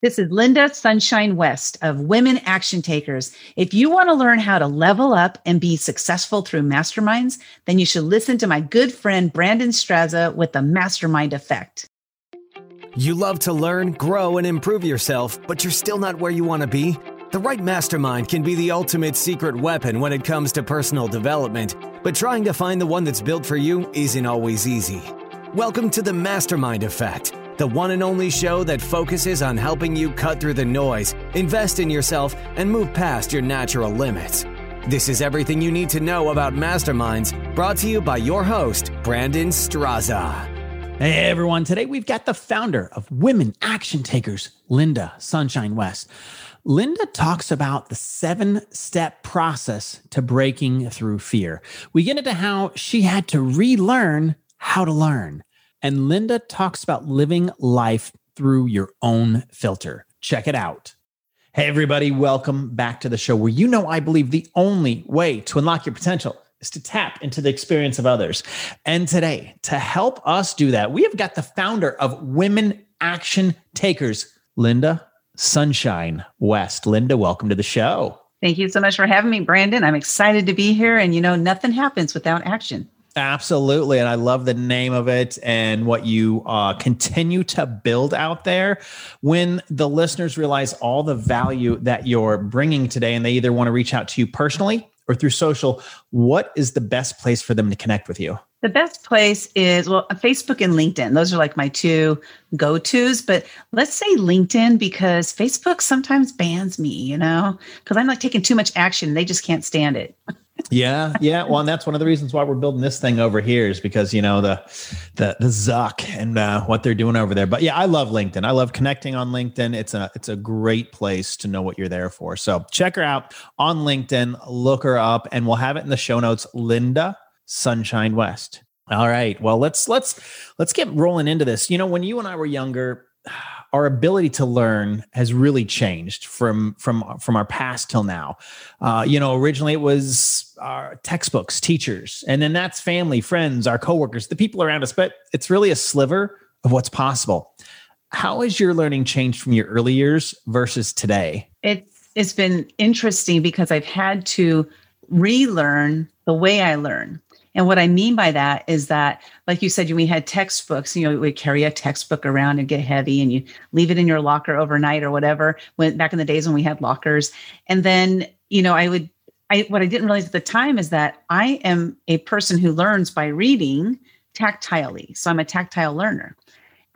This is Lynda Sunshine West of Women Action Takers. If you want to learn how to level up and be successful through masterminds, then you should listen to my good friend, Brandon Straza with The Mastermind Effect. You love to learn, grow, and improve yourself, but you're still not where you want to be? The right mastermind can be the ultimate secret weapon when it comes to personal development, but trying to find the one that's built for you isn't always easy. Welcome to The Mastermind Effect, the one and only show that focuses on helping you cut through the noise, invest in yourself, and move past your natural limits. This is everything you need to know about masterminds, brought to you by your host, Brandon Straza. Hey everyone, today we've got the founder of Women Action Takers, Lynda Sunshine West. Lynda talks about the 7-step process to breaking through fear. We get into how she had to relearn how to learn. And Lynda talks about living life through your own filter. Check it out. Hey, everybody. Welcome back to the show where I believe the only way to unlock your potential is to tap into the experience of others. And today, to help us do that, we have got the founder of Women Action Takers, Lynda Sunshine West. Lynda, welcome to the show. Thank you so much for having me, Brandon. I'm excited to be here. And nothing happens without action. Absolutely. And I love the name of it and what you continue to build out there. When the listeners realize all the value that you're bringing today and they either want to reach out to you personally or through social, what is the best place for them to connect with you? The best place is, Facebook and LinkedIn. Those are like my two go-tos, but let's say LinkedIn because Facebook sometimes bans me, because I'm like taking too much action. They just can't stand it. Yeah. Well, and that's one of the reasons why we're building this thing over here is because, the Zuck and what they're doing over there. But yeah, I love LinkedIn. I love connecting on LinkedIn. It's a great place to know what you're there for. So check her out on LinkedIn, look her up, and we'll have it in the show notes, Lynda Sunshine West. All right. Well, let's get rolling into this. When you and I were younger, our ability to learn has really changed from our past till now. Originally it was our textbooks, teachers, and then that's family, friends, our coworkers, the people around us, but it's really a sliver of what's possible. How has your learning changed from your early years versus today? It's been interesting because I've had to relearn the way I learn. And what I mean by that is that, like you said, we had textbooks, we carry a textbook around and get heavy and you leave it in your locker overnight or whatever, back in the days when we had lockers. And then, what I didn't realize at the time is that I am a person who learns by reading tactilely. So I'm a tactile learner.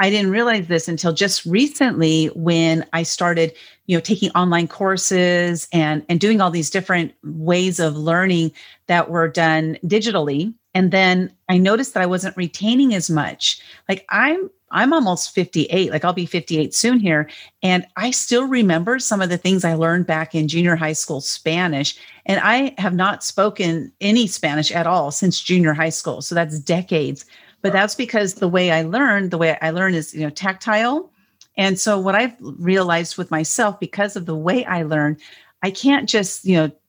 I didn't realize this until just recently when I started, taking online courses and doing all these different ways of learning that were done digitally. And then I noticed that I wasn't retaining as much. Like I'm almost 58, like I'll be 58 soon here. And I still remember some of the things I learned back in junior high school Spanish. And I have not spoken any Spanish at all since junior high school. So that's decades. But that's because the way I learn is, tactile. And so what I've realized with myself, because of the way I learn, I can't just,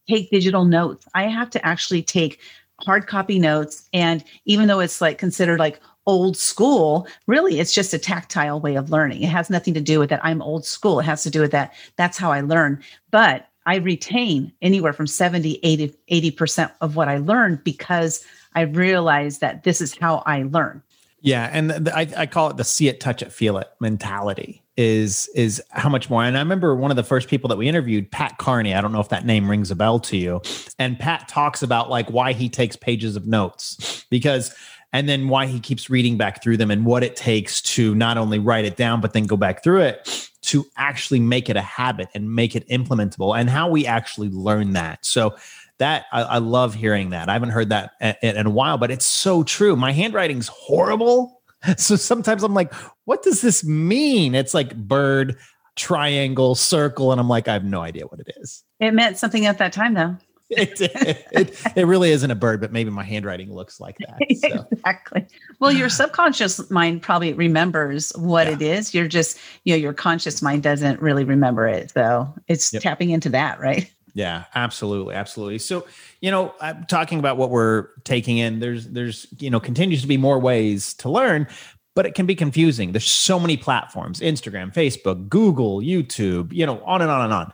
take digital notes. I have to actually take hard copy notes. And even though it's considered old school, really, it's just a tactile way of learning. It has nothing to do with that I'm old school. It has to do with that. That's how I learn. But I retain anywhere from 70-80% of what I learned because I realized that this is how I learn. Yeah. And I call it the see it, touch it, feel it mentality is how much more. And I remember one of the first people that we interviewed, Pat Carney. I don't know if that name rings a bell to you. And Pat talks about why he takes pages of notes and then why he keeps reading back through them and what it takes to not only write it down, but then go back through it to actually make it a habit and make it implementable and how we actually learn that. So that I love hearing that. I haven't heard that in a while, but it's so true. My handwriting's horrible. So sometimes I'm like, what does this mean? It's like bird, triangle, circle. And I'm like, I have no idea what it is. It meant something at that time though. It really isn't a bird, but maybe my handwriting looks like that. So. Exactly. Well, your subconscious mind probably remembers what it is. You're just, your conscious mind doesn't really remember it. So it's tapping into that, right? Yeah, absolutely. Absolutely. So, I'm talking about what we're taking in, there's continues to be more ways to learn, but it can be confusing. There's so many platforms, Instagram, Facebook, Google, YouTube, on and on and on.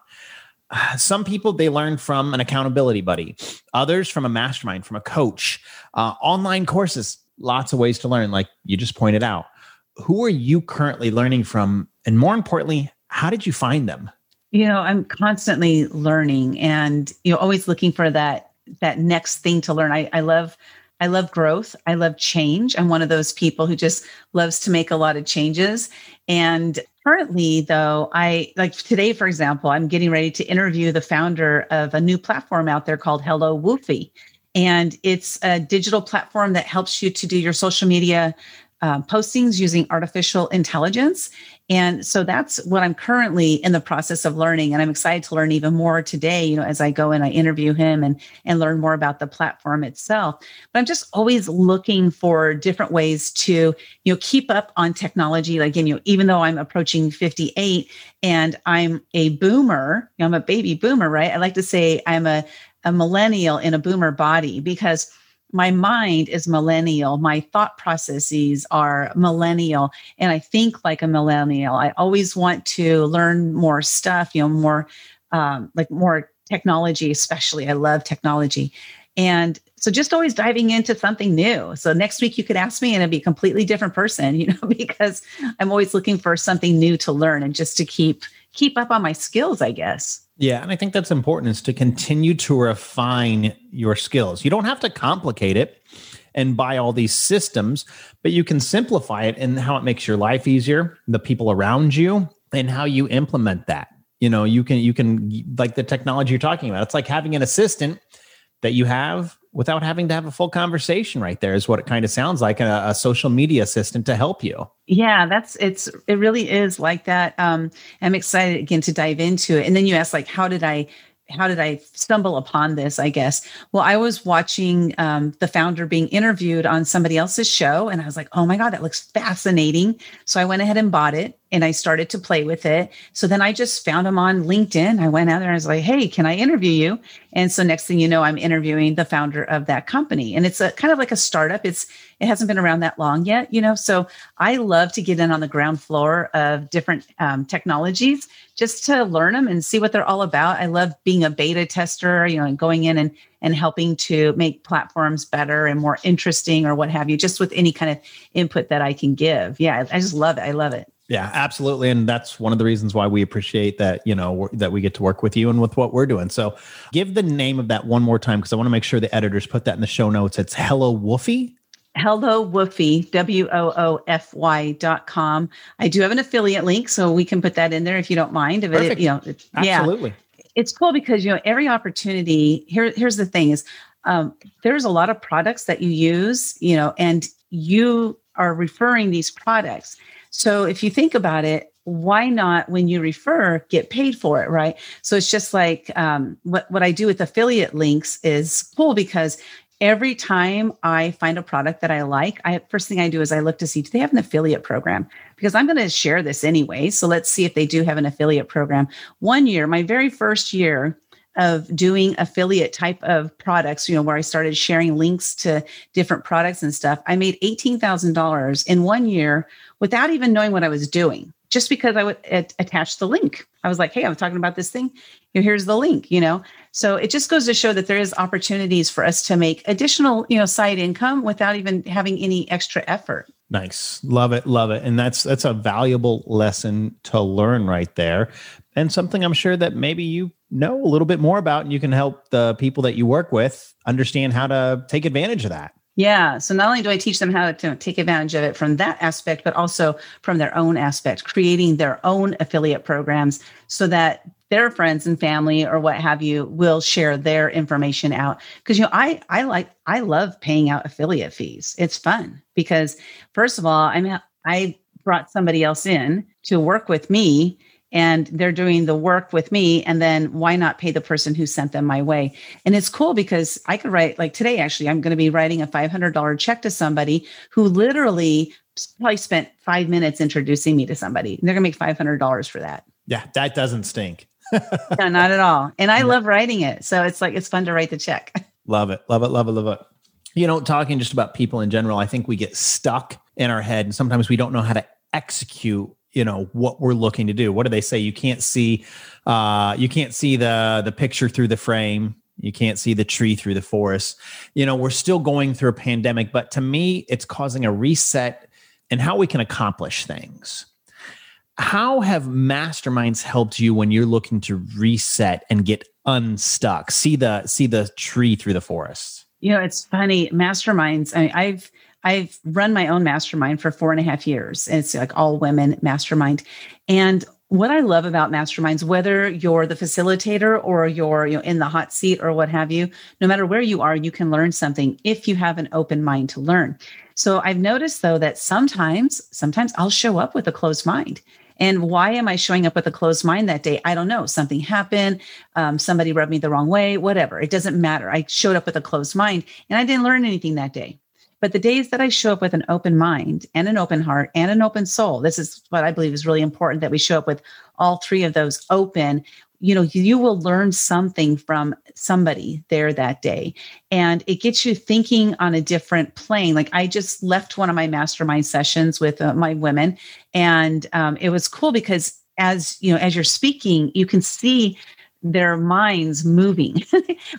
Some people, they learn from an accountability buddy, others from a mastermind, from a coach, online courses, lots of ways to learn, like you just pointed out. Who are you currently learning from? And more importantly, how did you find them? I'm constantly learning and, always looking for that next thing to learn. I love growth. I love change. I'm one of those people who just loves to make a lot of changes. And currently though, like today, for example, I'm getting ready to interview the founder of a new platform out there called Hello Woofy. And it's a digital platform that helps you to do your social media postings using artificial intelligence. And so that's what I'm currently in the process of learning. And I'm excited to learn even more today, as I go and I interview him and learn more about the platform itself. But I'm just always looking for different ways to, keep up on technology. Like, even though I'm approaching 58 and I'm a boomer, I'm a baby boomer, right? I like to say I'm a millennial in a boomer body because my mind is millennial. My thought processes are millennial. And I think like a millennial. I always want to learn more stuff, more technology, especially. I love technology. And so just always diving into something new. So next week you could ask me and it'd be a completely different person, because I'm always looking for something new to learn and just to keep up on my skills, I guess. Yeah. And I think that's important, is to continue to refine your skills. You don't have to complicate it and buy all these systems, but you can simplify it in how it makes your life easier, the people around you, and how you implement that. You can like the technology you're talking about. It's like having an assistant that you have without having to have a full conversation right there, is what it kind of sounds like, a social media assistant to help you. Yeah, it really is like that. I'm excited again to dive into it. And then you asked, like, how did I stumble upon this, I guess? Well, I was watching the founder being interviewed on somebody else's show. And I was like, oh my God, that looks fascinating. So I went ahead and bought it and I started to play with it. So then I just found him on LinkedIn. I went out there and I was like, hey, can I interview you? And so next thing you know, I'm interviewing the founder of that company. And it's kind of like a startup. It hasn't been around that long yet, So I love to get in on the ground floor of different technologies just to learn them and see what they're all about. I love being a beta tester, and going in and helping to make platforms better and more interesting or what have you, just with any kind of input that I can give. Yeah, I just love it. I love it. Yeah, absolutely. And that's one of the reasons why we appreciate that, that we get to work with you and with what we're doing. So give the name of that one more time, because I want to make sure the editors put that in the show notes. It's Hello Woofy. Hello Woofy, WOOFY.com. I do have an affiliate link, so we can put that in there if you don't mind. If it, absolutely. Yeah. It's cool because, every opportunity, here's the thing is, there's a lot of products that you use, and you are referring these products. So if you think about it, why not, when you refer, get paid for it, right? So it's just like what I do with affiliate links is cool because every time I find a product that I like, first thing I do is I look to see, do they have an affiliate program? Because I'm going to share this anyway. So let's see if they do have an affiliate program. One year, my very first year of doing affiliate type of products, where I started sharing links to different products and stuff, I made $18,000 in 1 year without even knowing what I was doing, just because I would attach the link. I was like, hey, I'm talking about this thing. Here's the link, So it just goes to show that there is opportunities for us to make additional, side income without even having any extra effort. Nice. Love it. Love it. And that's a valuable lesson to learn right there. And something I'm sure that maybe you know a little bit more about, and you can help the people that you work with understand how to take advantage of that. Yeah. So not only do I teach them how to take advantage of it from that aspect, but also from their own aspect, creating their own affiliate programs so that their friends and family or what have you will share their information out. Because, I love paying out affiliate fees. It's fun because, first of all, I brought somebody else in to work with me, and they're doing the work with me. And then why not pay the person who sent them my way? And it's cool because I could write, like today, actually, I'm going to be writing a $500 check to somebody who literally probably spent 5 minutes introducing me to somebody. And they're going to make $500 for that. Yeah, that doesn't stink. No, not at all. And I love writing it. So it's fun to write the check. Love it. Love it. Love it. Love it. you know, talking just about people in general, I think we get stuck in our head and sometimes we don't know how to execute, you know, what we're looking to do. What do they say? You can't see the picture through the frame. You can't see the tree through the forest. You know, we're still going through a pandemic, but to me, it's causing a reset in how we can accomplish things. How have masterminds helped you when you're looking to reset and get unstuck? See the tree through the forest. You know, it's funny. Masterminds. I mean, I've run my own mastermind for 4.5 years. It's like all women mastermind. And what I love about masterminds, whether you're the facilitator or you're, you know, in the hot seat or what have you, no matter where you are, you can learn something if you have an open mind to learn. So I've noticed though that sometimes I'll show up with a closed mind. And why am I showing up with a closed mind that day? I don't know. Something happened. Somebody rubbed me the wrong way, whatever. It doesn't matter. I showed up with a closed mind and I didn't learn anything that day. But the days that I show up with an open mind and an open heart and an open soul, this is what I believe is really important, that we show up with all three of those open, you know, you will learn something from somebody there that day. And it gets you thinking on a different plane. Like I just left one of my mastermind sessions with my women. And it was cool because as you're speaking, you can see their minds moving.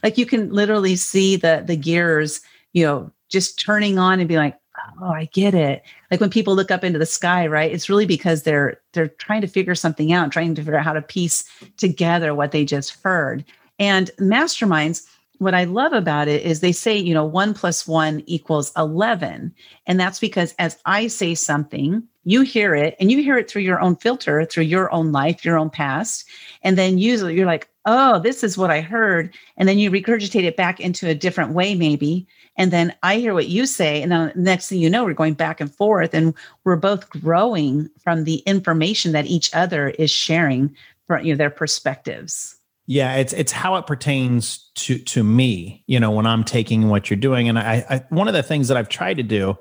Like you can literally see the gears, you know, just turning on and be like, oh, I get it. Like when people look up into the sky, right? It's really because they're trying to figure something out, trying to figure out how to piece together what they just heard. And masterminds, what I love about it is they say, you know, 1 + 1 = 11. And that's because as I say something, you hear it and you hear it through your own filter, through your own life, your own past. And then usually you're like, oh, this is what I heard. And then you regurgitate it back into a different way, maybe. And then I hear what you say. And then the next thing you know, we're going back and forth and we're both growing from the information that each other is sharing from, you know, their perspectives. Yeah. It's how it pertains to me, you know, when I'm taking what you're doing. And I one of the things that I've tried to do,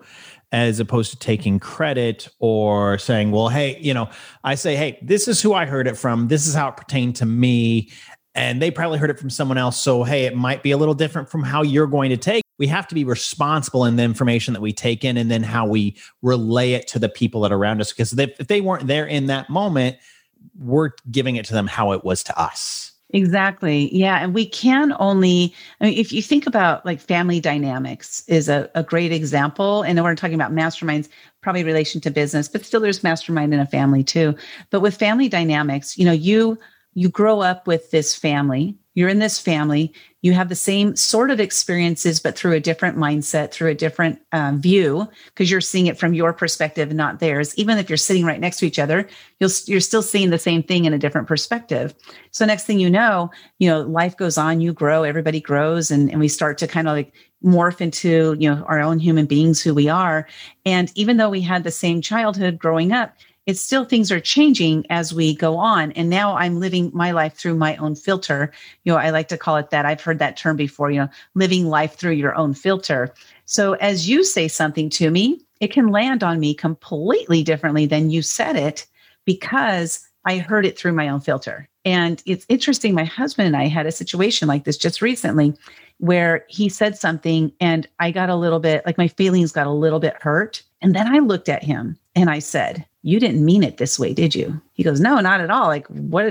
as opposed to taking credit or saying, well, hey, you know, I say, hey, this is who I heard it from. This is how it pertained to me. And they probably heard it from someone else. So, hey, it might be a little different from how you're going to take. We have to be responsible in the information that we take in and then how we relay it to the people that are around us. Because if they weren't there in that moment, we're giving it to them how it was to us. Exactly. Yeah. And we can only, I mean, if you think about like family dynamics is a great example. And we're talking about masterminds, probably relation to business, but still there's mastermind in a family too. But with family dynamics, you know, you grow up with this family, you're in this family, you have the same sort of experiences, but through a different mindset, through a different view, because you're seeing it from your perspective, not theirs. Even if you're sitting right next to each other, you're still seeing the same thing in a different perspective. So next thing you know, life goes on, you grow, everybody grows, and we start to kind of like morph into, you know, our own human beings who we are. And even though we had the same childhood growing up, it's still things are changing as we go on. And now I'm living my life through my own filter. You know, I like to call it that. I've heard that term before, you know, living life through your own filter. So as you say something to me, it can land on me completely differently than you said it because I heard it through my own filter. And it's interesting. My husband and I had a situation like this just recently where he said something and I got a little bit, like my feelings got a little bit hurt. And then I looked at him and I said, you didn't mean it this way, did you? He goes, no, not at all. Like, where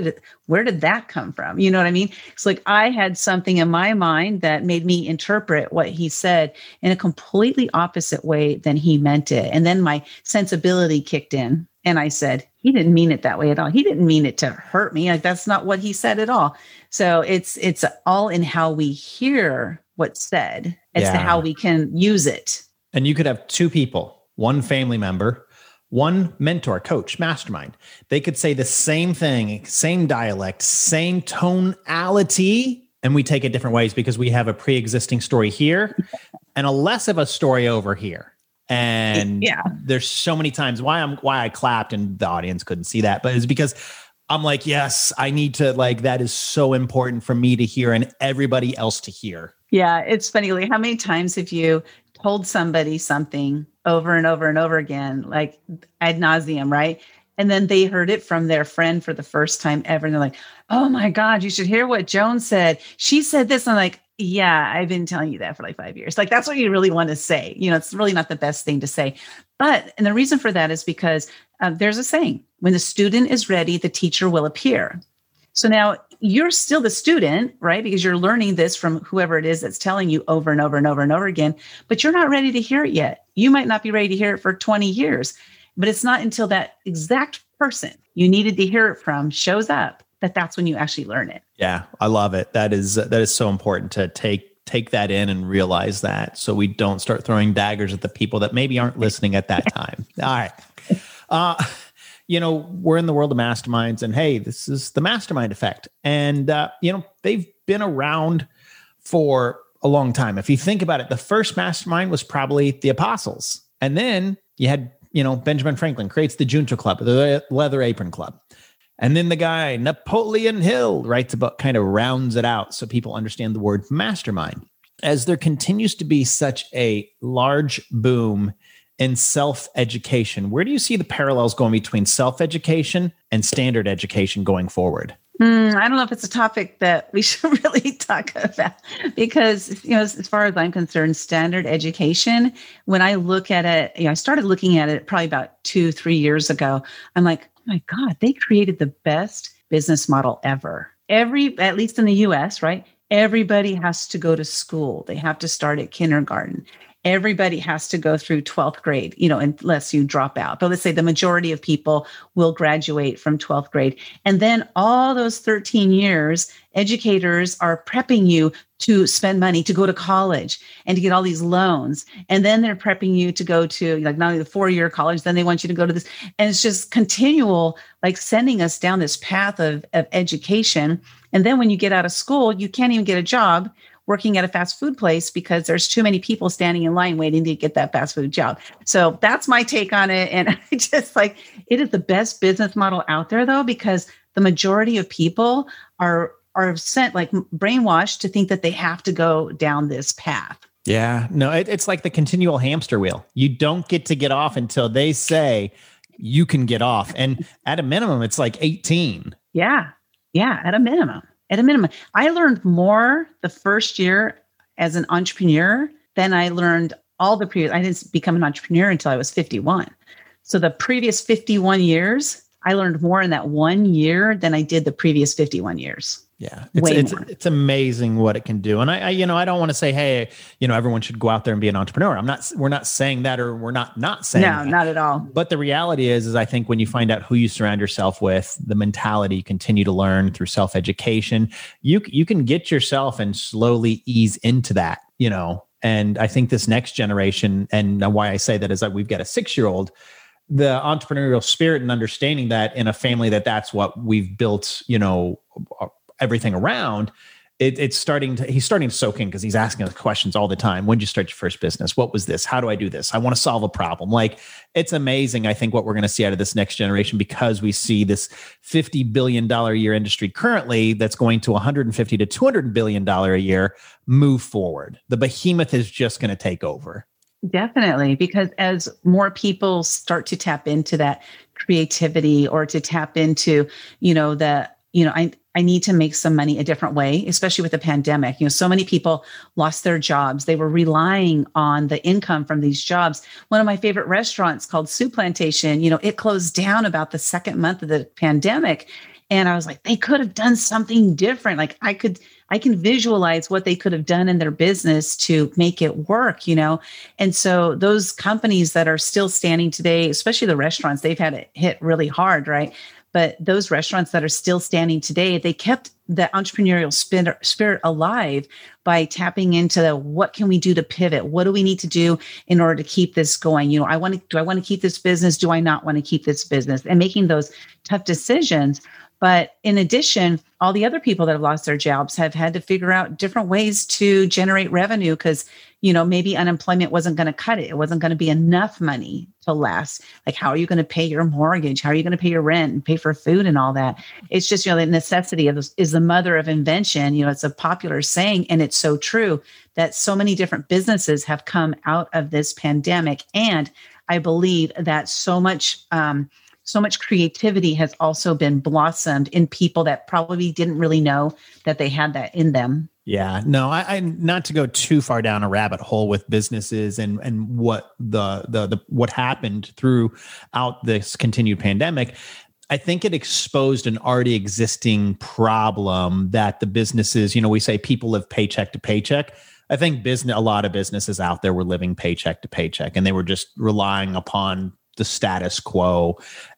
did that come from? You know what I mean? It's like, I had something in my mind that made me interpret what he said in a completely opposite way than he meant it. And then my sensibility kicked in and I said, he didn't mean it that way at all. He didn't mean it to hurt me. Like, that's not what he said at all. So it's all in how we hear what's said as to how we can use it. And you could have two people, one family member, one mentor, coach, mastermind. They could say the same thing, same dialect, same tonality, and we take it different ways because we have a pre-existing story here and a less of a story over here. And there's so many times why I clapped and the audience couldn't see that, but it's because I'm like, yes, I need to, like, that is so important for me to hear and everybody else to hear. Yeah, it's funny. Like, how many times have you told somebody something over and over and over again, like ad nauseum, right? And then they heard it from their friend for the first time ever. And they're like, oh my God, you should hear what Joan said. She said this. And I'm like, yeah, I've been telling you that for like 5 years. Like, that's what you really want to say. You know, it's really not the best thing to say. But, and the reason for that is because there's a saying, when the student is ready, the teacher will appear. So now you're still the student, right? Because you're learning this from whoever it is that's telling you over and over and over and over again, but you're not ready to hear it yet. You might not be ready to hear it for 20 years, but it's not until that exact person you needed to hear it from shows up that that's when you actually learn it. Yeah, I love it. That is so important to take that in and realize that, so we don't start throwing daggers at the people that maybe aren't listening at that time. All right. You know, we're in the world of masterminds, and hey, this is the Mastermind Effect. And, you know, they've been around for a long time. If you think about it, the first mastermind was probably the Apostles. And then you had, you know, Benjamin Franklin creates the Junto Club, the Leather Apron Club. And then the guy, Napoleon Hill, writes about, kind of rounds it out so people understand the word mastermind. As there continues to be such a large boom in self-education, where do you see the parallels going between self-education and standard education going forward? I don't know if it's a topic that we should really talk about, because, you know, as far as I'm concerned, standard education, when I look at it, you know, I started looking at it probably about 2-3 years ago. I'm like, oh my God, they created the best business model ever. At least in the US, right? Everybody has to go to school. They have to start at kindergarten. Everybody has to go through 12th grade, you know, unless you drop out. But let's say the majority of people will graduate from 12th grade. And then all those 13 years, educators are prepping you to spend money, to go to college and to get all these loans. And then they're prepping you to go to, like, not only the 4-year college, then they want you to go to this. And it's just continual, like, sending us down this path of education. And then when you get out of school, you can't even get a job working at a fast food place because there's too many people standing in line waiting to get that fast food job. So that's my take on it. And I just, like, it is the best business model out there, though, because the majority of people are sent, like, brainwashed to think that they have to go down this path. Yeah, no, it's like the continual hamster wheel. You don't get to get off until they say you can get off. And at a minimum, it's like 18. Yeah. Yeah. At a minimum, I learned more the first year as an entrepreneur than I learned all the previous. I didn't become an entrepreneur until I was 51. So the previous 51 years, I learned more in that 1 year than I did the previous 51 years. Yeah. It's amazing what it can do. And I, you know, I don't want to say, hey, you know, everyone should go out there and be an entrepreneur. We're not saying that, or we're not saying that. No, not at all. But the reality is I think when you find out who you surround yourself with, the mentality you continue to learn through self-education, you can get yourself and slowly ease into that, you know. And I think this next generation, and why I say that is that we've got a 6-year-old, the entrepreneurial spirit and understanding that in a family that's what we've built, you know, everything around it, he's starting to soak in, because he's asking us questions all the time. When did you start your first business? What was this? How do I do this? I want to solve a problem. Like, it's amazing. I think what we're going to see out of this next generation, because we see this $50 billion a year industry currently that's going to $150 to $200 billion a year move forward. The behemoth is just going to take over. Definitely. Because as more people start to tap into that creativity, or to tap into, you know, I need to make some money a different way, especially with the pandemic. You know, so many people lost their jobs. They were relying on the income from these jobs. One of my favorite restaurants, called Soup Plantation, you know, it closed down about the second month of the pandemic. And I was like, they could have done something different. Like, I can visualize what they could have done in their business to make it work, you know? And so those companies that are still standing today, especially the restaurants, they've had it hit really hard, right? But those restaurants that are still standing today, they kept the entrepreneurial spirit alive by tapping into what can we do to pivot? What do we need to do in order to keep this going? You know, do I want to keep this business? Do I not want to keep this business? And making those tough decisions. But in addition, all the other people that have lost their jobs have had to figure out different ways to generate revenue, because, you know, maybe unemployment wasn't going to cut it. It wasn't going to be enough money to last. Like, how are you going to pay your mortgage? How are you going to pay your rent and pay for food and all that? It's just, you know, the necessity is the mother of invention. You know, it's a popular saying, and it's so true that so many different businesses have come out of this pandemic. And I believe that so much so much creativity has also been blossomed in people that probably didn't really know that they had that in them. Yeah, no, I not to go too far down a rabbit hole with businesses and what the what happened throughout this continued pandemic. I think it exposed an already existing problem that the businesses, you know, we say people live paycheck to paycheck. I think a lot of businesses out there were living paycheck to paycheck, and they were just relying upon the status quo.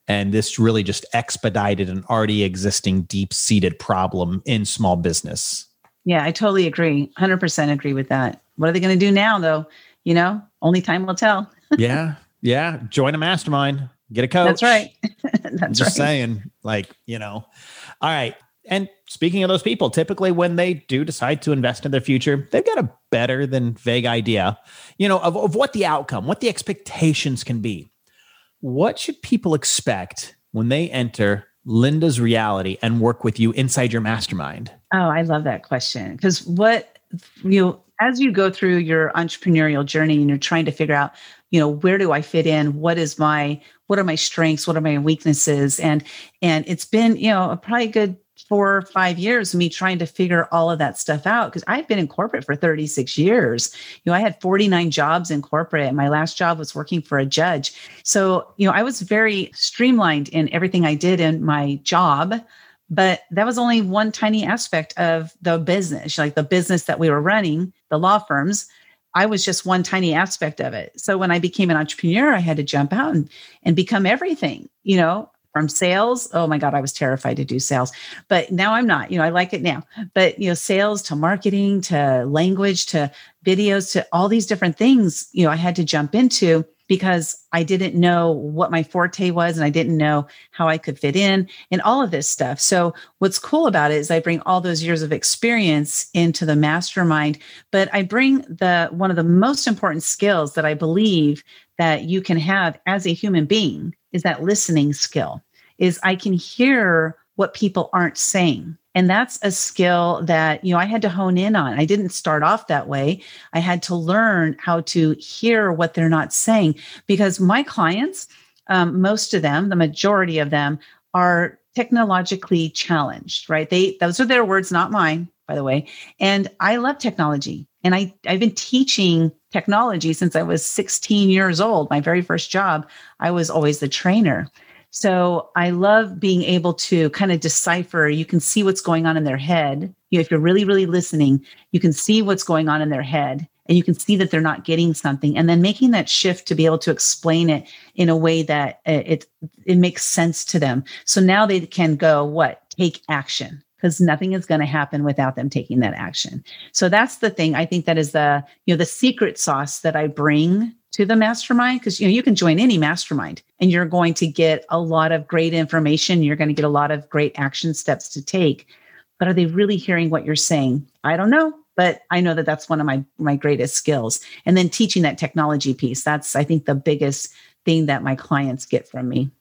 And this really just expedited an already existing deep-seated problem in small business. Yeah, I totally agree. 100% agree with that. What are they going to do now, though? You know, only time will tell. Yeah. Join a mastermind. Get a coach. That's right. Just saying, like, you know. All right. And speaking of those people, typically when they do decide to invest in their future, they've got a better than vague idea, you know, of what the outcome, what the expectations can be. What should people expect when they enter Lynda's reality and work with you inside your mastermind? Oh, I love that question. Because as you go through your entrepreneurial journey and you're trying to figure out, you know, where do I fit in? What are my strengths? What are my weaknesses? And it's been, you know, probably a good 4 or 5 years of me trying to figure all of that stuff out. Cause I've been in corporate for 36 years. You know, I had 49 jobs in corporate, and my last job was working for a judge. So, you know, I was very streamlined in everything I did in my job, but that was only one tiny aspect of the business, like the business that we were running, the law firms. I was just one tiny aspect of it. So when I became an entrepreneur, I had to jump out and become everything, you know, from sales. Oh my God, I was terrified to do sales, but now I'm not, you know, I like it now, but you know, sales to marketing, to language, to videos, to all these different things, you know, I had to jump into because I didn't know what my forte was and I didn't know how I could fit in and all of this stuff. So what's cool about it is I bring all those years of experience into the mastermind, but I bring one of the most important skills that I believe that you can have as a human being is that listening skill. Is I can hear what people aren't saying. And that's a skill that, you know, I had to hone in on. I didn't start off that way. I had to learn how to hear what they're not saying, because my clients, most of them, the majority of them, are technologically challenged, right? Those are their words, not mine, by the way. And I love technology. And I've been teaching technology since I was 16 years old. My very first job, I was always the trainer. So I love being able to kind of decipher. You can see what's going on in their head. You know, if you're really, really listening, you can see what's going on in their head and you can see that they're not getting something. And then making that shift to be able to explain it in a way that it makes sense to them. So now they can go, take action, because nothing is going to happen without them taking that action. So that's the thing. I think that is the secret sauce that I bring to the mastermind, because you know you can join any mastermind and you're going to get a lot of great information. You're going to get a lot of great action steps to take. But are they really hearing what you're saying? I don't know, but I know that that's one of my greatest skills. And then teaching that technology piece, that's I think the biggest thing that my clients get from me.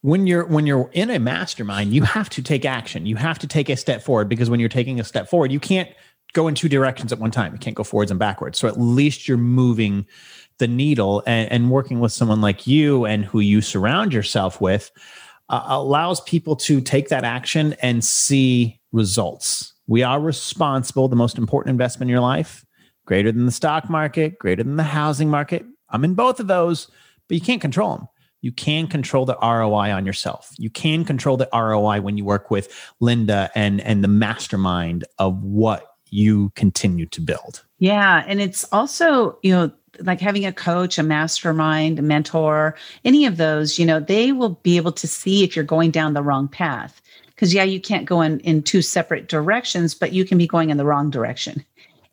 When you're in a mastermind, you have to take action. You have to take a step forward, because when you're taking a step forward, you can't go in two directions at one time. You can't go forwards and backwards. So at least you're moving the needle, and working with someone like you and who you surround yourself with allows people to take that action and see results. We are responsible. The most important investment in your life, greater than the stock market, greater than the housing market. I'm in both of those, but you can't control them. You can control the ROI on yourself. You can control the ROI when you work with Lynda and the mastermind of what you continue to build. Yeah. And it's also, you know, like having a coach, a mastermind, a mentor, any of those, you know, they will be able to see if you're going down the wrong path. Because yeah, you can't go in two separate directions, but you can be going in the wrong direction.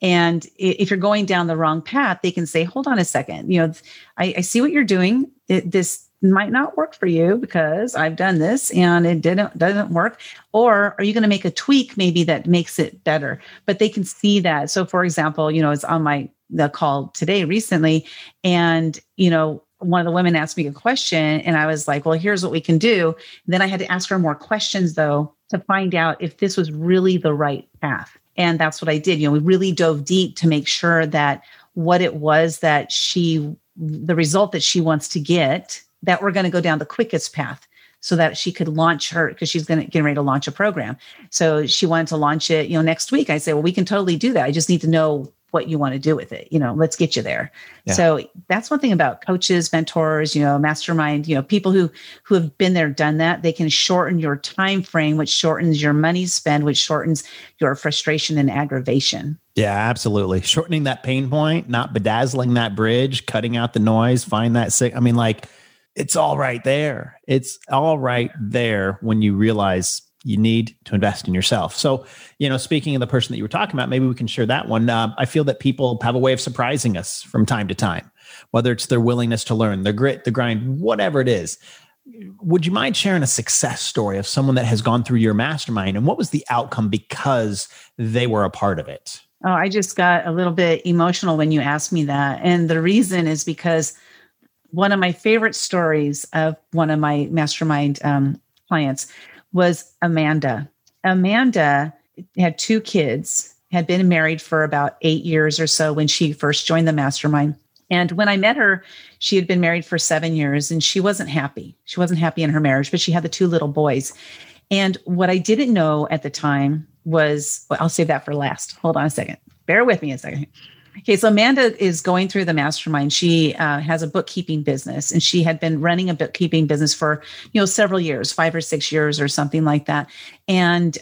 And if you're going down the wrong path, they can say, hold on a second, you know, I see what you're doing. This might not work for you because I've done this and it doesn't work. Or are you going to make a tweak maybe that makes it better? But they can see that. So for example, you know, it's on the call today recently. And, you know, one of the women asked me a question and I was like, well, here's what we can do. And then I had to ask her more questions though, to find out if this was really the right path. And that's what I did. You know, we really dove deep to make sure that what it was that the result that she wants to get, that we're going to go down the quickest path. so that she could launch her, because she's going to get ready to launch a program. So she wanted to launch it, next week. I say, well, we can totally do that. I just need to know what you want to do with it. Let's get you there. Yeah. So that's one thing about coaches, mentors, mastermind, people who have been there, done that. They can shorten your time frame, which shortens your money spend, which shortens your frustration and aggravation. Yeah, absolutely. Shortening that pain point, not bedazzling that bridge, cutting out the noise, find that sick. It's all right there. It's all right there when you realize you need to invest in yourself. So, speaking of the person that you were talking about, maybe we can share that one. I feel that people have a way of surprising us from time to time, whether it's their willingness to learn, their grit, the grind, whatever it is. Would you mind sharing a success story of someone that has gone through your mastermind, and what was the outcome because they were a part of it? Oh, I just got a little bit emotional when you asked me that. And the reason is because one of my favorite stories of one of my mastermind clients was Amanda. Amanda had two kids, had been married for about 8 years or so when she first joined the mastermind. And when I met her, she had been married for 7 years and she wasn't happy. She wasn't happy in her marriage, but she had the two little boys. And what I didn't know at the time was, well, I'll save that for last. Hold on a second. Bear with me a second. Okay, so Amanda is going through the mastermind. She has a bookkeeping business, and she had been running a bookkeeping business for, several years, 5 or 6 years or something like that. And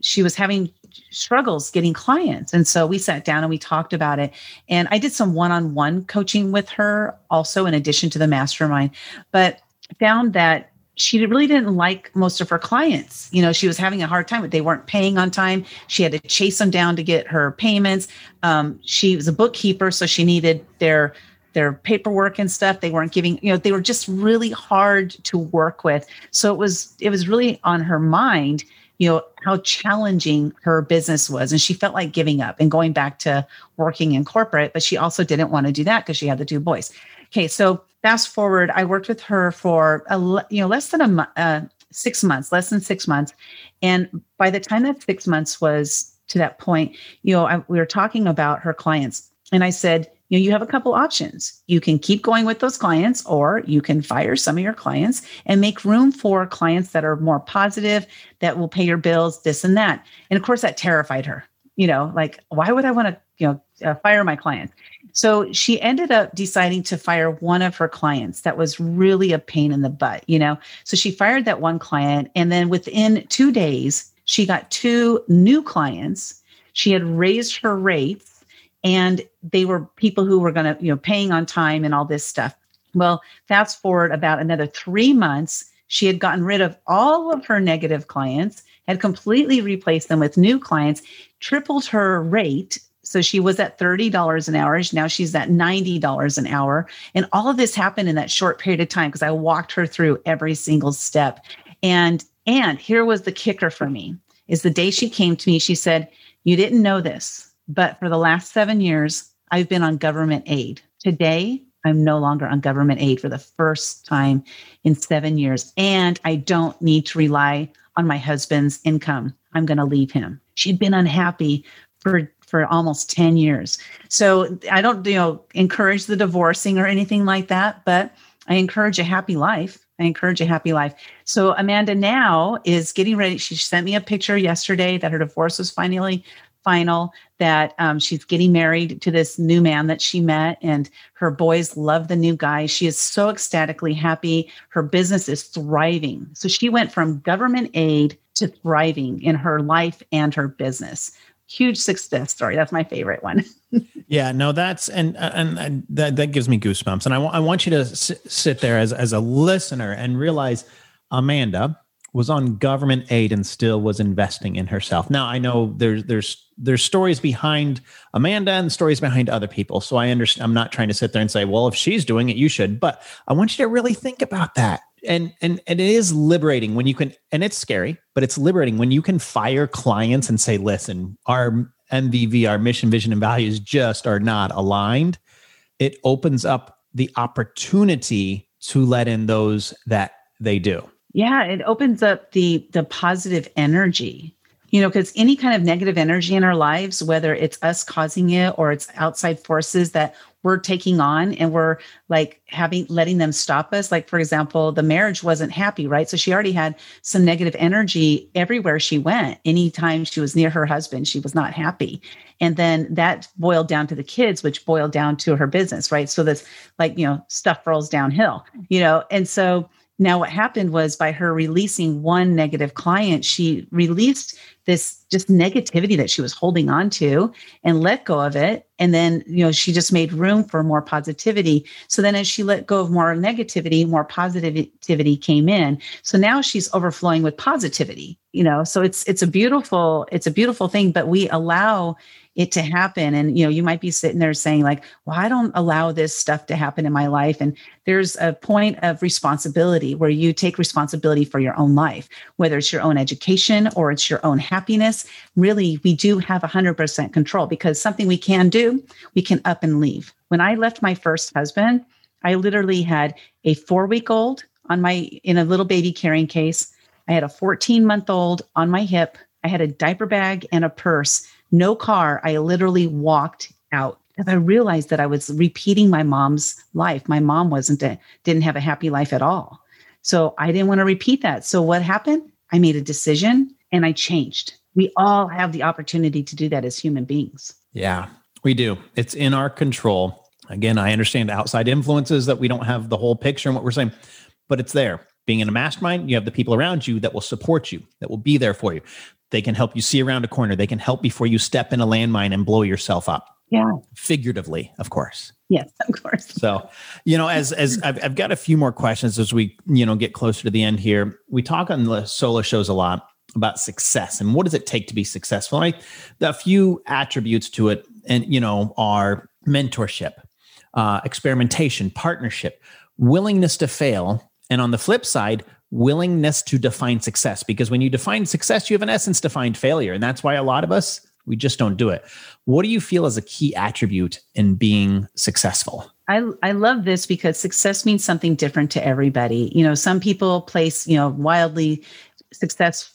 she was having struggles getting clients. And so we sat down and we talked about it. And I did some one-on-one coaching with her also in addition to the mastermind, but found that she really didn't like most of her clients. She was having a hard time, but they weren't paying on time. She had to chase them down to get her payments. She was a bookkeeper, so she needed their paperwork and stuff. They weren't giving, they were just really hard to work with. So it was really on her mind, how challenging her business was. And she felt like giving up and going back to working in corporate, but she also didn't want to do that because she had the two boys. Okay. So fast forward, I worked with her for, less than 6 months, less than 6 months. And by the time that 6 months was to that point, we were talking about her clients, and I said, you have a couple options. You can keep going with those clients, or you can fire some of your clients and make room for clients that are more positive, that will pay your bills, this and that. And of course that terrified her, like, why would I want to, fire my clients? So she ended up deciding to fire one of her clients that was really a pain in the butt, So she fired that one client. And then within 2 days, she got two new clients. She had raised her rates. And they were people who were going to, paying on time and all this stuff. Well, fast forward about another 3 months, she had gotten rid of all of her negative clients, had completely replaced them with new clients, tripled her rate. So she was at $30 an hour. Now she's at $90 an hour. And all of this happened in that short period of time because I walked her through every single step. And here was the kicker for me, is the day she came to me, she said, "You didn't know this, but for the last 7 years, I've been on government aid. Today, I'm no longer on government aid for the first time in 7 years. And I don't need to rely on my husband's income. I'm going to leave him." She'd been unhappy for almost 10 years. So I don't, encourage the divorcing or anything like that, but I encourage a happy life. So Amanda now is getting ready. She sent me a picture yesterday that her divorce was final, that she's getting married to this new man that she met, and her boys love the new guy. She is so ecstatically happy. Her business is thriving. So she went from government aid to thriving in her life and her business. Huge success story. That's my favorite one. Yeah, no, that's, and that gives me goosebumps. And I want you to sit there as a listener and realize Amanda was on government aid and still was investing in herself. Now, I know there's stories behind Amanda and stories behind other people. So I understand. I'm not trying to sit there and say, well, if she's doing it, you should. But I want you to really think about that. And it is liberating when you can, and it's scary, but it's liberating when you can fire clients and say, listen, our MVV, our mission, vision, and values just are not aligned. It opens up the opportunity to let in those that they do. Yeah, it opens up the positive energy, because any kind of negative energy in our lives, whether it's us causing it or it's outside forces that we're taking on and we're like letting them stop us. Like, for example, the marriage wasn't happy, right? So she already had some negative energy everywhere she went. Anytime she was near her husband, she was not happy. And then that boiled down to the kids, which boiled down to her business, right? So that's like, stuff rolls downhill, And so now what happened was by her releasing one negative client, she released this just negativity that she was holding on to and let go of it. And then, she just made room for more positivity. So then as she let go of more negativity, more positivity came in. So now she's overflowing with positivity, so it's a beautiful thing, but we allow it to happen. And, you might be sitting there saying like, well, I don't allow this stuff to happen in my life. And there's a point of responsibility where you take responsibility for your own life, whether it's your own education or it's your own happiness. Really, we do have 100% control, because something we can do, we can up and leave. When I left my first husband, I literally had a 4-week-old in a little baby carrying case. I had a 14-month-old on my hip. I had a diaper bag and a purse, no car. I literally walked out. I realized that I was repeating my mom's life. My mom didn't have a happy life at all. So I didn't want to repeat that. So what happened? I made a decision and I changed. We all have the opportunity to do that as human beings. Yeah, we do. It's in our control. Again, I understand outside influences that we don't have the whole picture and what we're saying, but it's there. Being in a mastermind, you have the people around you that will support you, that will be there for you. They can help you see around a corner. They can help before you step in a landmine and blow yourself up. Yeah. Figuratively, of course. Yes, of course. So, as I've got a few more questions as we, get closer to the end here. We talk on the solo shows a lot about success and what does it take to be successful. A few attributes to it and, are mentorship, experimentation, partnership, willingness to fail. And on the flip side, willingness to define success, because when you define success, you have in essence defined failure. And that's why a lot of us, we just don't do it. What do you feel is a key attribute in being successful? I love this because success means something different to everybody. Some people place, wild success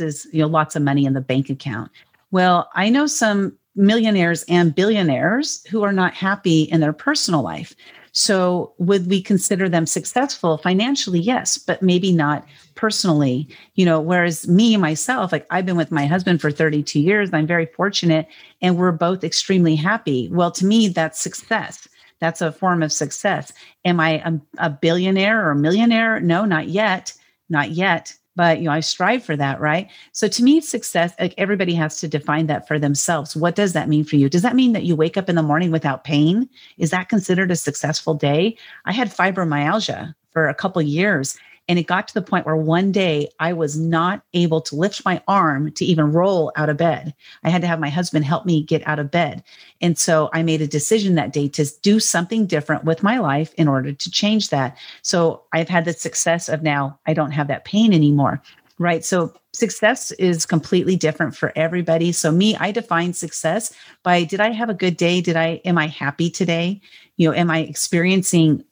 is, lots of money in the bank account. Well, I know some millionaires and billionaires who are not happy in their personal life. So would we consider them successful financially? Yes, but maybe not personally, whereas myself, like I've been with my husband for 32 years, I'm very fortunate and we're both extremely happy. Well, to me, that's success. That's a form of success. Am I a billionaire or a millionaire? No, not yet. But, I strive for that, right? So to me, success, like everybody has to define that for themselves. What does that mean for you? Does that mean that you wake up in the morning without pain? Is that considered a successful day? I had fibromyalgia for a couple of years, and it got to the point where one day I was not able to lift my arm to even roll out of bed. I had to have my husband help me get out of bed. And so I made a decision that day to do something different with my life in order to change that. So I've had the success of now I don't have that pain anymore, right? So success is completely different for everybody. So me, I define success by, did I have a good day? Am I happy today? Am I experiencing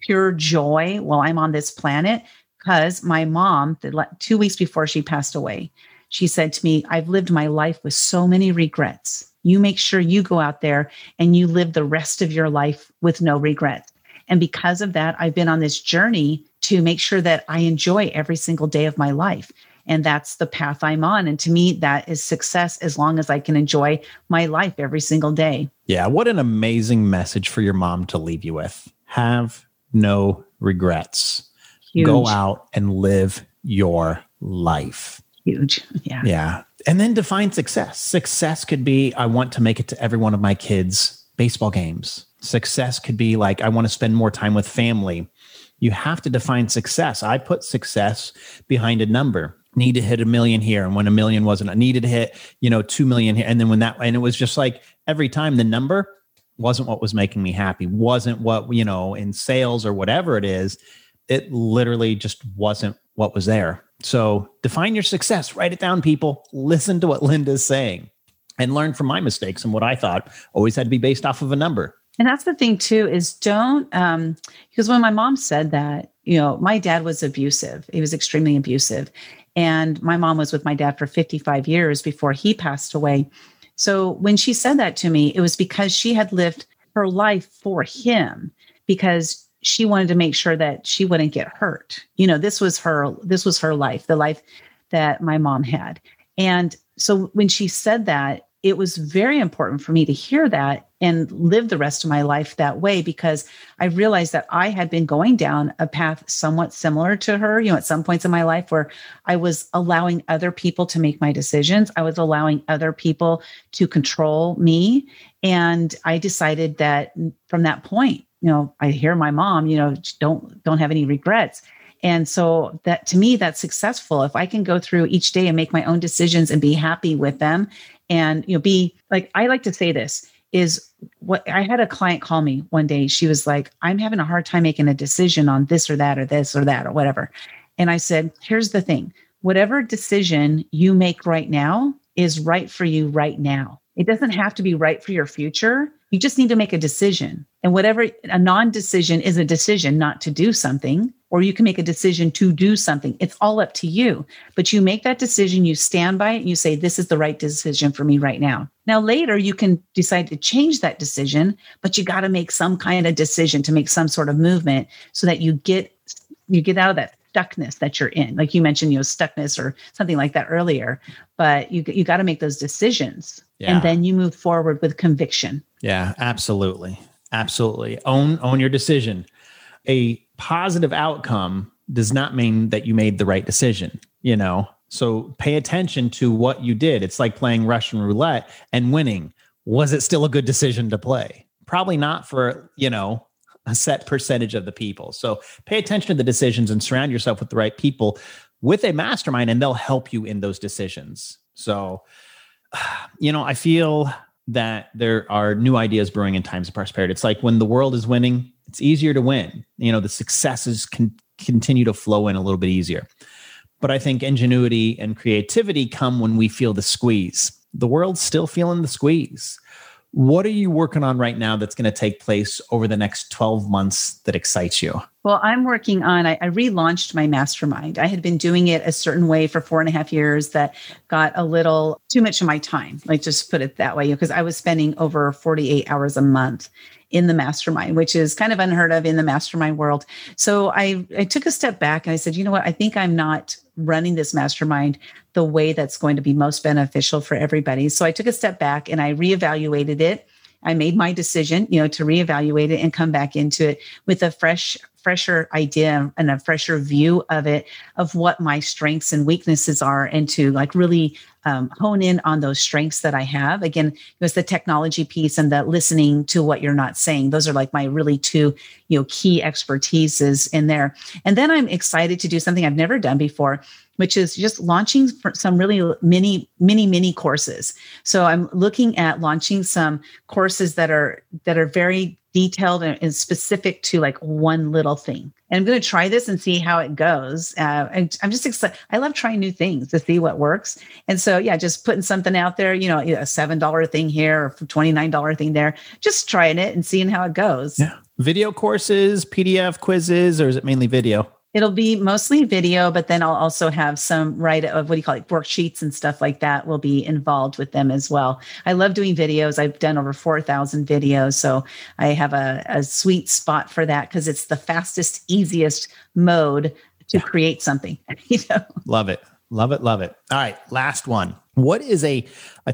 pure joy while I'm on this planet? Because my mom, 2 weeks before she passed away, she said to me, I've lived my life with so many regrets. You make sure you go out there and you live the rest of your life with no regrets. And because of that, I've been on this journey to make sure that I enjoy every single day of my life. And that's the path I'm on. And to me, that is success as long as I can enjoy my life every single day. Yeah. What an amazing message for your mom to leave you with. Have no regrets. Huge. Go out and live your life. Huge. Yeah. Yeah. And then define success. Success could be, I want to make it to every one of my kids' baseball games. Success could be like, I want to spend more time with family. You have to define success. I put success behind a number. Need to hit 1 million here. And when 1 million wasn't, I needed to hit, 2 million here. And then it was just like every time the number wasn't what was making me happy, wasn't what, in sales or whatever it is, it literally just wasn't what was there. So define your success, write it down, people, listen to what Lynda's saying and learn from my mistakes and what I thought always had to be based off of a number. And that's the thing too, is don't, because when my mom said that, my dad was abusive. He was extremely abusive. And my mom was with my dad for 55 years before he passed away. So when she said that to me, it was because she had lived her life for him because she wanted to make sure that she wouldn't get hurt. You know, this was her life, the life that my mom had. And so when she said that, it was very important for me to hear that and live the rest of my life that way, because I realized that I had been going down a path somewhat similar to her, you know, at some points in my life where I was allowing other people to make my decisions. I was allowing other people to control me. And I decided that from that point, you know, I hear my mom, you know, don't have any regrets. And so that, to me, that's successful. If I can go through each day and make my own decisions and be happy with them and, you know, be like, I like to say this is what I had a client call me one day. She was like, I'm having a hard time making a decision on this or that, or this or that, or whatever. And I said, here's the thing, whatever decision you make right now is right for you right now. It doesn't have to be right for your future. You just need to make a decision. And whatever, a non-decision is a decision not to do something, or you can make a decision to do something. It's all up to you, but you make that decision, you stand by it, and you say, this is the right decision for me right now. Now, later you can decide to change that decision, but you got to make some kind of decision to make some sort of movement so that you get out of that stuckness that you're in. Like you mentioned, you know, stuckness or something like that earlier, but you got to make those decisions. Yeah. And then you move forward with conviction. Yeah, absolutely. Absolutely. Own your decision. A positive outcome does not mean that you made the right decision, you know? So pay attention to what you did. It's like playing Russian roulette and winning. Was it still a good decision to play? Probably not for, you know, a set percentage of the people. So pay attention to the decisions and surround yourself with the right people with a mastermind, and they'll help you in those decisions. So, you know, I feel that there are new ideas brewing in times of prosperity. It's like when the world is winning, it's easier to win. You know, the successes can continue to flow in a little bit easier. But I think ingenuity and creativity come when we feel the squeeze. The world's still feeling the squeeze. What are you working on right now that's going to take place over the next 12 months that excites you? Well, I'm working on, I relaunched my mastermind. I had been doing it a certain way for 4.5 years that got a little too much of my time. Like, just put it that way, because I was spending over 48 hours a month in the mastermind, which is kind of unheard of in the mastermind world. So I took a step back and I said, you know what? I think I'm not running this mastermind the way that's going to be most beneficial for everybody. So I took a step back and I reevaluated it. I made my decision, you know, to reevaluate it and come back into it with a fresher idea and a fresher view of it, of what my strengths and weaknesses are, and to like really hone in on those strengths that I have. Again, it was the technology piece and the listening to what you're not saying. Those are like my really two, you know, key expertises in there. And then I'm excited to do something I've never done before, which is just launching some really mini courses. So I'm looking at launching some courses that are very detailed and specific to like one little thing. And I'm going to try this and see how it goes. I'm just excited. I love trying new things to see what works. And so, yeah, just putting something out there, you know, a $7 thing here or $29 thing there, just trying it and seeing how it goes. Yeah. Video courses, PDF quizzes, or is it mainly video? It'll be mostly video, but then I'll also have some worksheets and stuff like that will be involved with them as well. I love doing videos. I've done over 4,000 videos. So I have a sweet spot for that because it's the fastest, easiest mode to create something. You know? Love it. Love it. Love it. All right. Last one. What is a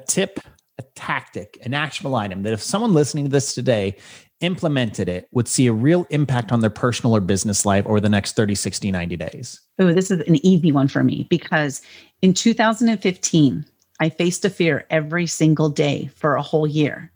tip, a tactic, an actionable item that if someone listening to this today implemented it would see a real impact on their personal or business life over the next 30, 60, 90 days? Oh, this is an easy one for me because in 2015, I faced a fear every single day for a whole year.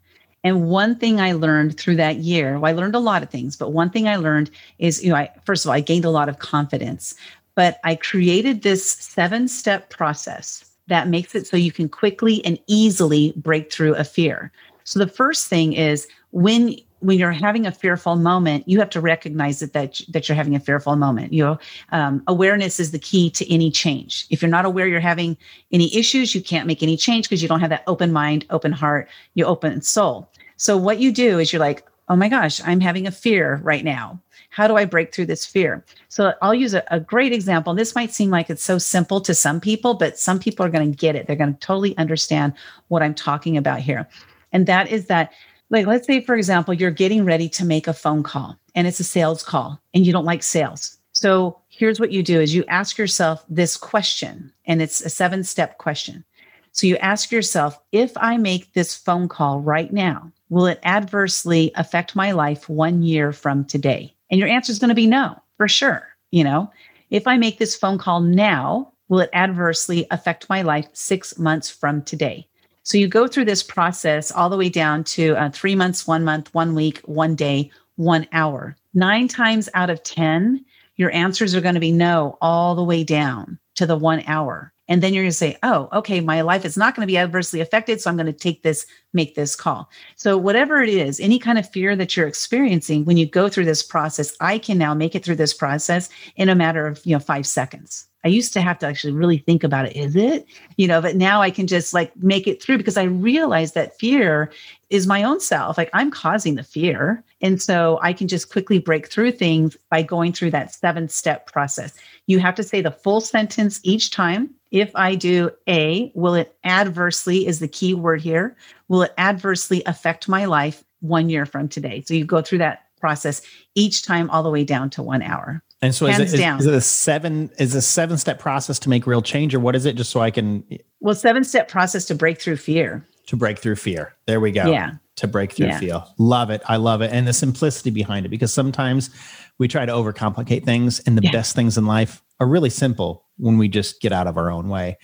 And one thing I learned through that year, well, I learned a lot of things, but one thing I learned is, you know, first of all, I gained a lot of confidence, but I created this 7-step process that makes it so you can quickly and easily break through a fear. So the first thing is when you're having a fearful moment, you have to recognize that you're having a fearful moment. You know, awareness is the key to any change. If you're not aware you're having any issues, you can't make any change because you don't have that open mind, open heart, your open soul. So what you do is you're like, oh my gosh, I'm having a fear right now. How do I break through this fear? So I'll use a great example. This might seem like it's so simple to some people, but some people are going to get it. They're going to totally understand what I'm talking about here. And that is that Like, let's say, for example, you're getting ready to make a phone call and it's a sales call and you don't like sales. So here's what you do is you ask yourself this question, and it's a 7-step question. So you ask yourself, if I make this phone call right now, will it adversely affect my life 1 year from today? And your answer is going to be no, for sure. You know, if I make this phone call now, will it adversely affect my life 6 months from today? So you go through this process all the way down to 3 months, 1 month, 1 week, 1 day, 1 hour. 9 times out of 10, your answers are going to be no all the way down to the 1 hour. And then you're going to say, oh, okay, my life is not going to be adversely affected. So I'm going to make this call. So whatever it is, any kind of fear that you're experiencing when you go through this process, I can now make it through this process in a matter of, 5 seconds. I used to have to actually really think about it. Is it, but now I can just make it through because I realize that fear is my own self. Like, I'm causing the fear. And so I can just quickly break through things by going through that 7-step process. You have to say the full sentence each time. If I do A, will it adversely, is the key word here, will it adversely affect my life 1 year from today? So you go through that process each time all the way down to 1 hour. And so is it a 7-step process to make real change, or what is it? Just so I can. Well, 7-step process to break through fear. To break through fear. There we go. Yeah. To break through fear. Love it. I love it. And the simplicity behind it, because sometimes we try to overcomplicate things, and the best things in life are really simple when we just get out of our own way.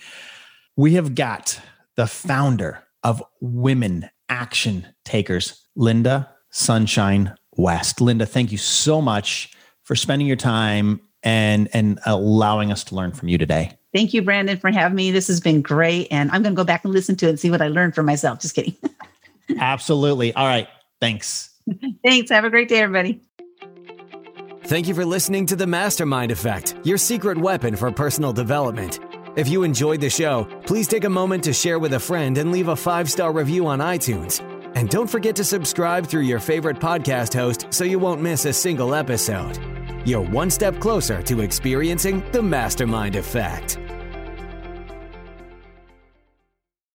We have got the founder of Women Action Takers, Lynda Sunshine West. Lynda, thank you so much for spending your time and allowing us to learn from you today. Thank you, Brandon, for having me. This has been great. And I'm going to go back and listen to it and see what I learned for myself. Just kidding. Absolutely. All right. Thanks. Thanks. Have a great day, everybody. Thank you for listening to The Mastermind Effect, your secret weapon for personal development. If you enjoyed the show, please take a moment to share with a friend and leave a 5-star review on iTunes. And don't forget to subscribe through your favorite podcast host so you won't miss a single episode. You're one step closer to experiencing The Mastermind Effect.